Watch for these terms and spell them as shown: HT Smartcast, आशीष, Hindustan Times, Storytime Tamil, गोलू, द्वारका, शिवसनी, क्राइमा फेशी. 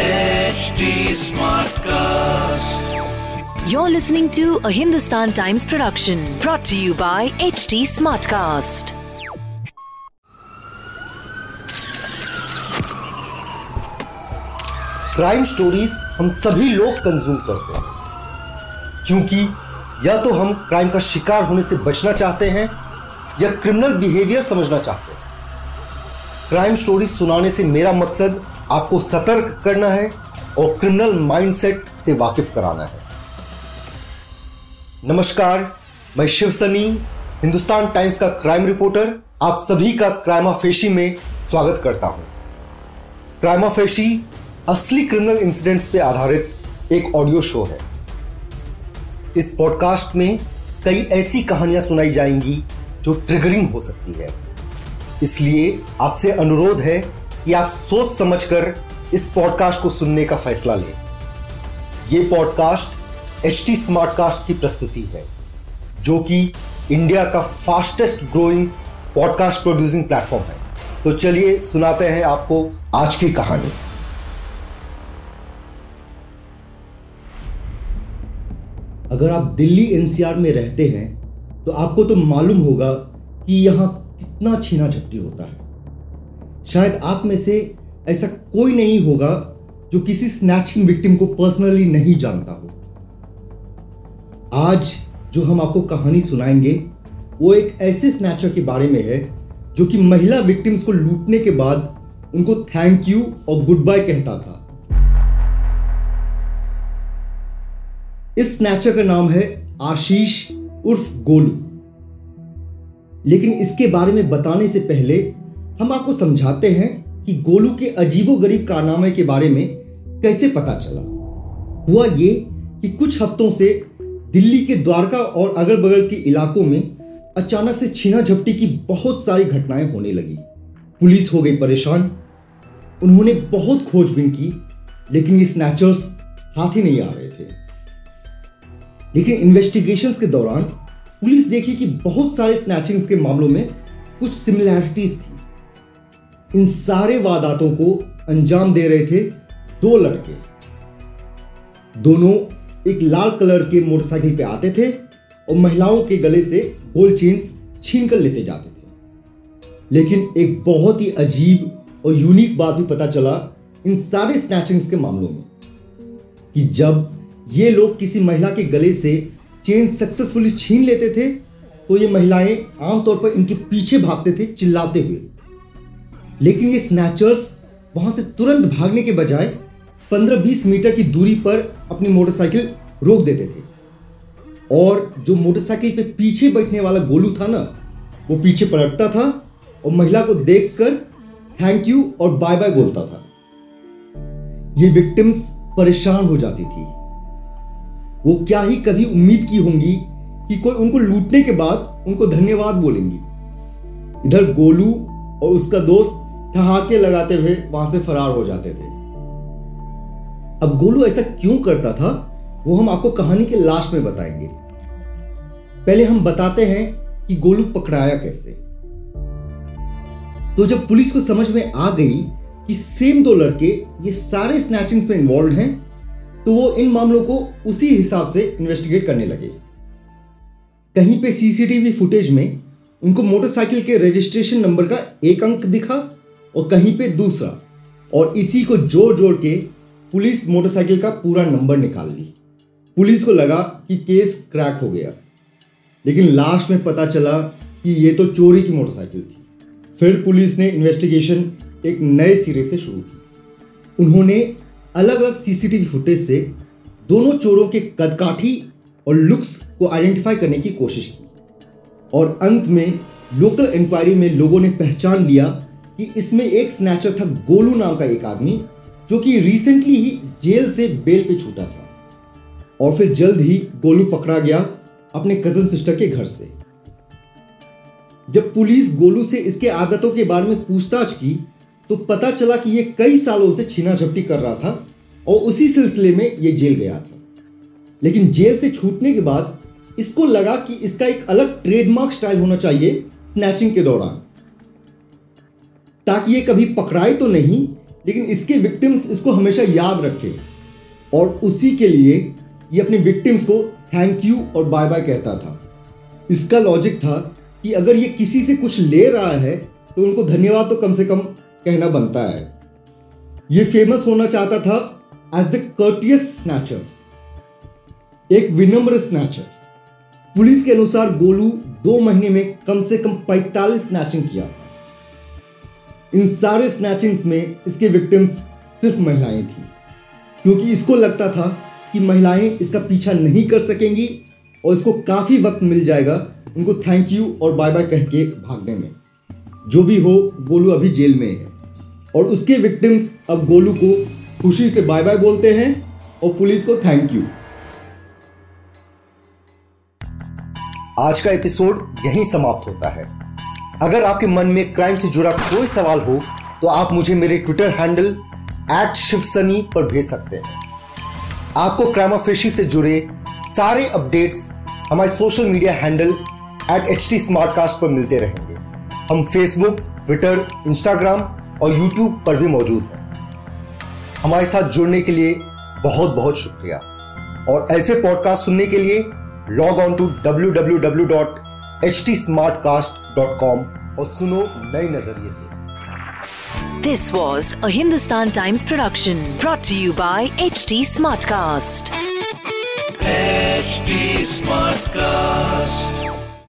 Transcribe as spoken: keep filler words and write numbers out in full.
H T Smartcast. You're listening to a Hindustan Times production brought to you by H T Smartcast. Crime stories हम सभी लोग consume करते हैं, क्योंकि या तो हम क्राइम का शिकार होने से बचना चाहते हैं या क्रिमिनल बिहेवियर समझना चाहते हैं। क्राइम स्टोरीज सुनाने से मेरा मकसद आपको सतर्क करना है और क्रिमिनल माइंडसेट से वाकिफ कराना है। नमस्कार, मैं शिवसनी, हिंदुस्तान टाइम्स का क्राइम रिपोर्टर, आप सभी का क्राइमा फेशी में स्वागत करता हूं। क्राइमा फेशी असली क्रिमिनल इंसिडेंट्स पे आधारित एक ऑडियो शो है। इस पॉडकास्ट में कई ऐसी कहानियां सुनाई जाएंगी जो ट्रिगरिंग हो सकती है, इसलिए आपसे अनुरोध है कि आप सोच समझकर इस पॉडकास्ट को सुनने का फैसला लें। ये पॉडकास्ट एचटी स्मार्टकास्ट की प्रस्तुति है, जो कि इंडिया का fastest growing podcast producing platform है। तो चलिए सुनाते हैं आपको आज की कहानी। अगर आप दिल्ली एनसीआर में रहते हैं तो आपको तो मालूम होगा कि यहाँ कितना छीना झपटी होता है। शायद आप में से ऐसा कोई नहीं होगा जो किसी स्नैचिंग विक्टिम को पर्सनली नहीं जानता हो। आज जो हम आपको कहानी सुनाएंगे वो एक ऐसे स्नैचर के बारे में है जो कि महिला विक्टिम्स को लूटने के बाद उनको थैंक यू और गुड बाय कहता था। इस स्नैचर का नाम है आशीष उर्फ गोलू। लेकिन इसके बारे में बताने से पहले हम आपको समझाते हैं कि गोलू के अजीबोगरीब कारनामे के बारे में कैसे पता चला। हुआ ये कि कुछ हफ्तों से दिल्ली के द्वारका और अगल बगल के इलाकों में अचानक से छीना झपटी की बहुत सारी घटनाएं होने लगी। पुलिस हो गई परेशान, उन्होंने बहुत खोजबीन की, लेकिन ये स्नैचर्स हाथ ही नहीं आ रहे थे। लेकिन इन्वेस्टिगेशंस के दौरान पुलिस देखी कि बहुत सारे स्नैचिंग्स के मामलों में कुछ सिमिलैरिटीज थी। इन सारे वारदातों को अंजाम दे रहे थे दो लड़के। दोनों एक लाल कलर के मोटरसाइकिल पे आते थे और महिलाओं के गले से गोल्ड चेन्स छीन कर लेते जाते थे। लेकिन एक बहुत ही अजीब और यूनिक बात भी पता चला इन सारे स्नैचिंग्स के मामलों में कि जब ये लोग किसी महिला के गले से चेन सक्सेसफुली छीन लेते थे तो ये महिलाएं आमतौर पर इनके पीछे भागते थे चिल्लाते हुए। लेकिन ये स्नैचर्स वहां से तुरंत भागने के बजाय पंद्रह बीस मीटर की दूरी पर अपनी मोटरसाइकिल रोक देते थे, और जो मोटरसाइकिल पे पीछे बैठने वाला गोलू था ना, वो पीछे पलटता था और महिला को देखकर थैंक यू और बाय बाय बोलता था। ये विक्टिम्स परेशान हो जाती थी। वो क्या ही कभी उम्मीद की होंगी कि कोई उनको लूटने के बाद उनको धन्यवाद बोलेंगी। इधर गोलू और उसका दोस्त ठहाके लगाते हुए वहां से फरार हो जाते थे। अब गोलू ऐसा क्यों करता था वो हम आपको कहानी के लास्ट में बताएंगे। पहले हम बताते हैं कि गोलू पकड़ाया कैसे। तो जब पुलिस को समझ में आ गई कि सेम दो लड़के ये सारे स्नैचिंग्स में इन्वॉल्व हैं, तो वो इन मामलों को उसी हिसाब से इन्वेस्टिगेट करने लगे। कहीं पे सीसीटीवी फुटेज में उनको मोटरसाइकिल के रजिस्ट्रेशन नंबर का एक अंक दिखा और कहीं पे दूसरा, और इसी को जोड़ जोड़ के पुलिस मोटरसाइकिल का पूरा नंबर निकाल ली। पुलिस को लगा कि केस क्रैक हो गया, लेकिन लास्ट में पता चला कि ये तो चोरी की मोटरसाइकिल थी। फिर पुलिस ने इन्वेस्टिगेशन एक नए सिरे से शुरू की। उन्होंने अलग अलग सीसीटीवी फुटेज से दोनों चोरों के कदकाठी और लुक्स को आइडेंटिफाई करने की कोशिश की, और अंत में लोकल इंक्वायरी में लोगों ने पहचान लिया कि इसमें एक स्नैचर था गोलू नाम का एक आदमी, जो कि रिसेंटली ही जेल से बेल पे छूटा था। और फिर जल्द ही गोलू पकड़ा गया अपने कजन सिस्टर के घर से। जब पुलिस गोलू से इसके आदतों के बारे में पूछताछ की तो पता चला कि ये कई सालों से छीना झपटी कर रहा था और उसी सिलसिले में ये जेल गया था। लेकिन जेल से छूटने के बाद इसको लगा कि इसका एक अलग ट्रेडमार्क स्टाइल होना चाहिए स्नैचिंग के दौरान, ताकि ये कभी पकड़ाए तो नहीं लेकिन इसके विक्टिम्स इसको हमेशा याद रखें और उसी के लिए ये अपने विक्टिम्स को थैंक यू और बाय बाय कहता था। इसका लॉजिक था कि अगर ये किसी से कुछ ले रहा है तो उनको धन्यवाद तो कम से कम कहना बनता है। ये फेमस होना चाहता था एज द कर्टियस स्नैचर, एक विनम्र स्नैचर। पुलिस के अनुसार गोलू दो महीने में कम से कम पैंतालीस स्नैचिंग किया। इन सारे स्नैचिंग्स में इसके विक्टिम्स सिर्फ महिलाएं थीं, क्योंकि इसको लगता था कि महिलाएं इसका पीछा नहीं कर सकेंगी और इसको काफ़ी वक्त मिल जाएगा उनको थैंक यू और बाय बाय कह के भागने में। जो भी हो, गोलू अभी जेल में है और उसके विक्टिम्स अब गोलू को खुशी से बाय बाय बोलते हैं और पुलिस को थैंक यू। आज का एपिसोड यहीं समाप्त होता है। अगर आपके मन में क्राइम से जुड़ा कोई सवाल हो तो आप मुझे मेरे ट्विटर हैंडल एट शिवसनी पर भेज सकते हैं। आपको क्राइमा फेशी से जुड़े सारे अपडेट्स हमारे social media handle at H T Smartcast पर मिलते रहेंगे। हम फेसबुक, ट्विटर, इंस्टाग्राम और यूट्यूब पर भी मौजूद हैं। हमारे साथ जुड़ने के लिए बहुत बहुत शुक्रिया और ऐसे पॉडकास्ट सुनने के लिए log on to W W W dot H T Smartcast .com और सुनो नए नजरिए से। This was a Hindustan Times production brought to you by H T Smartcast. H T Smartcast.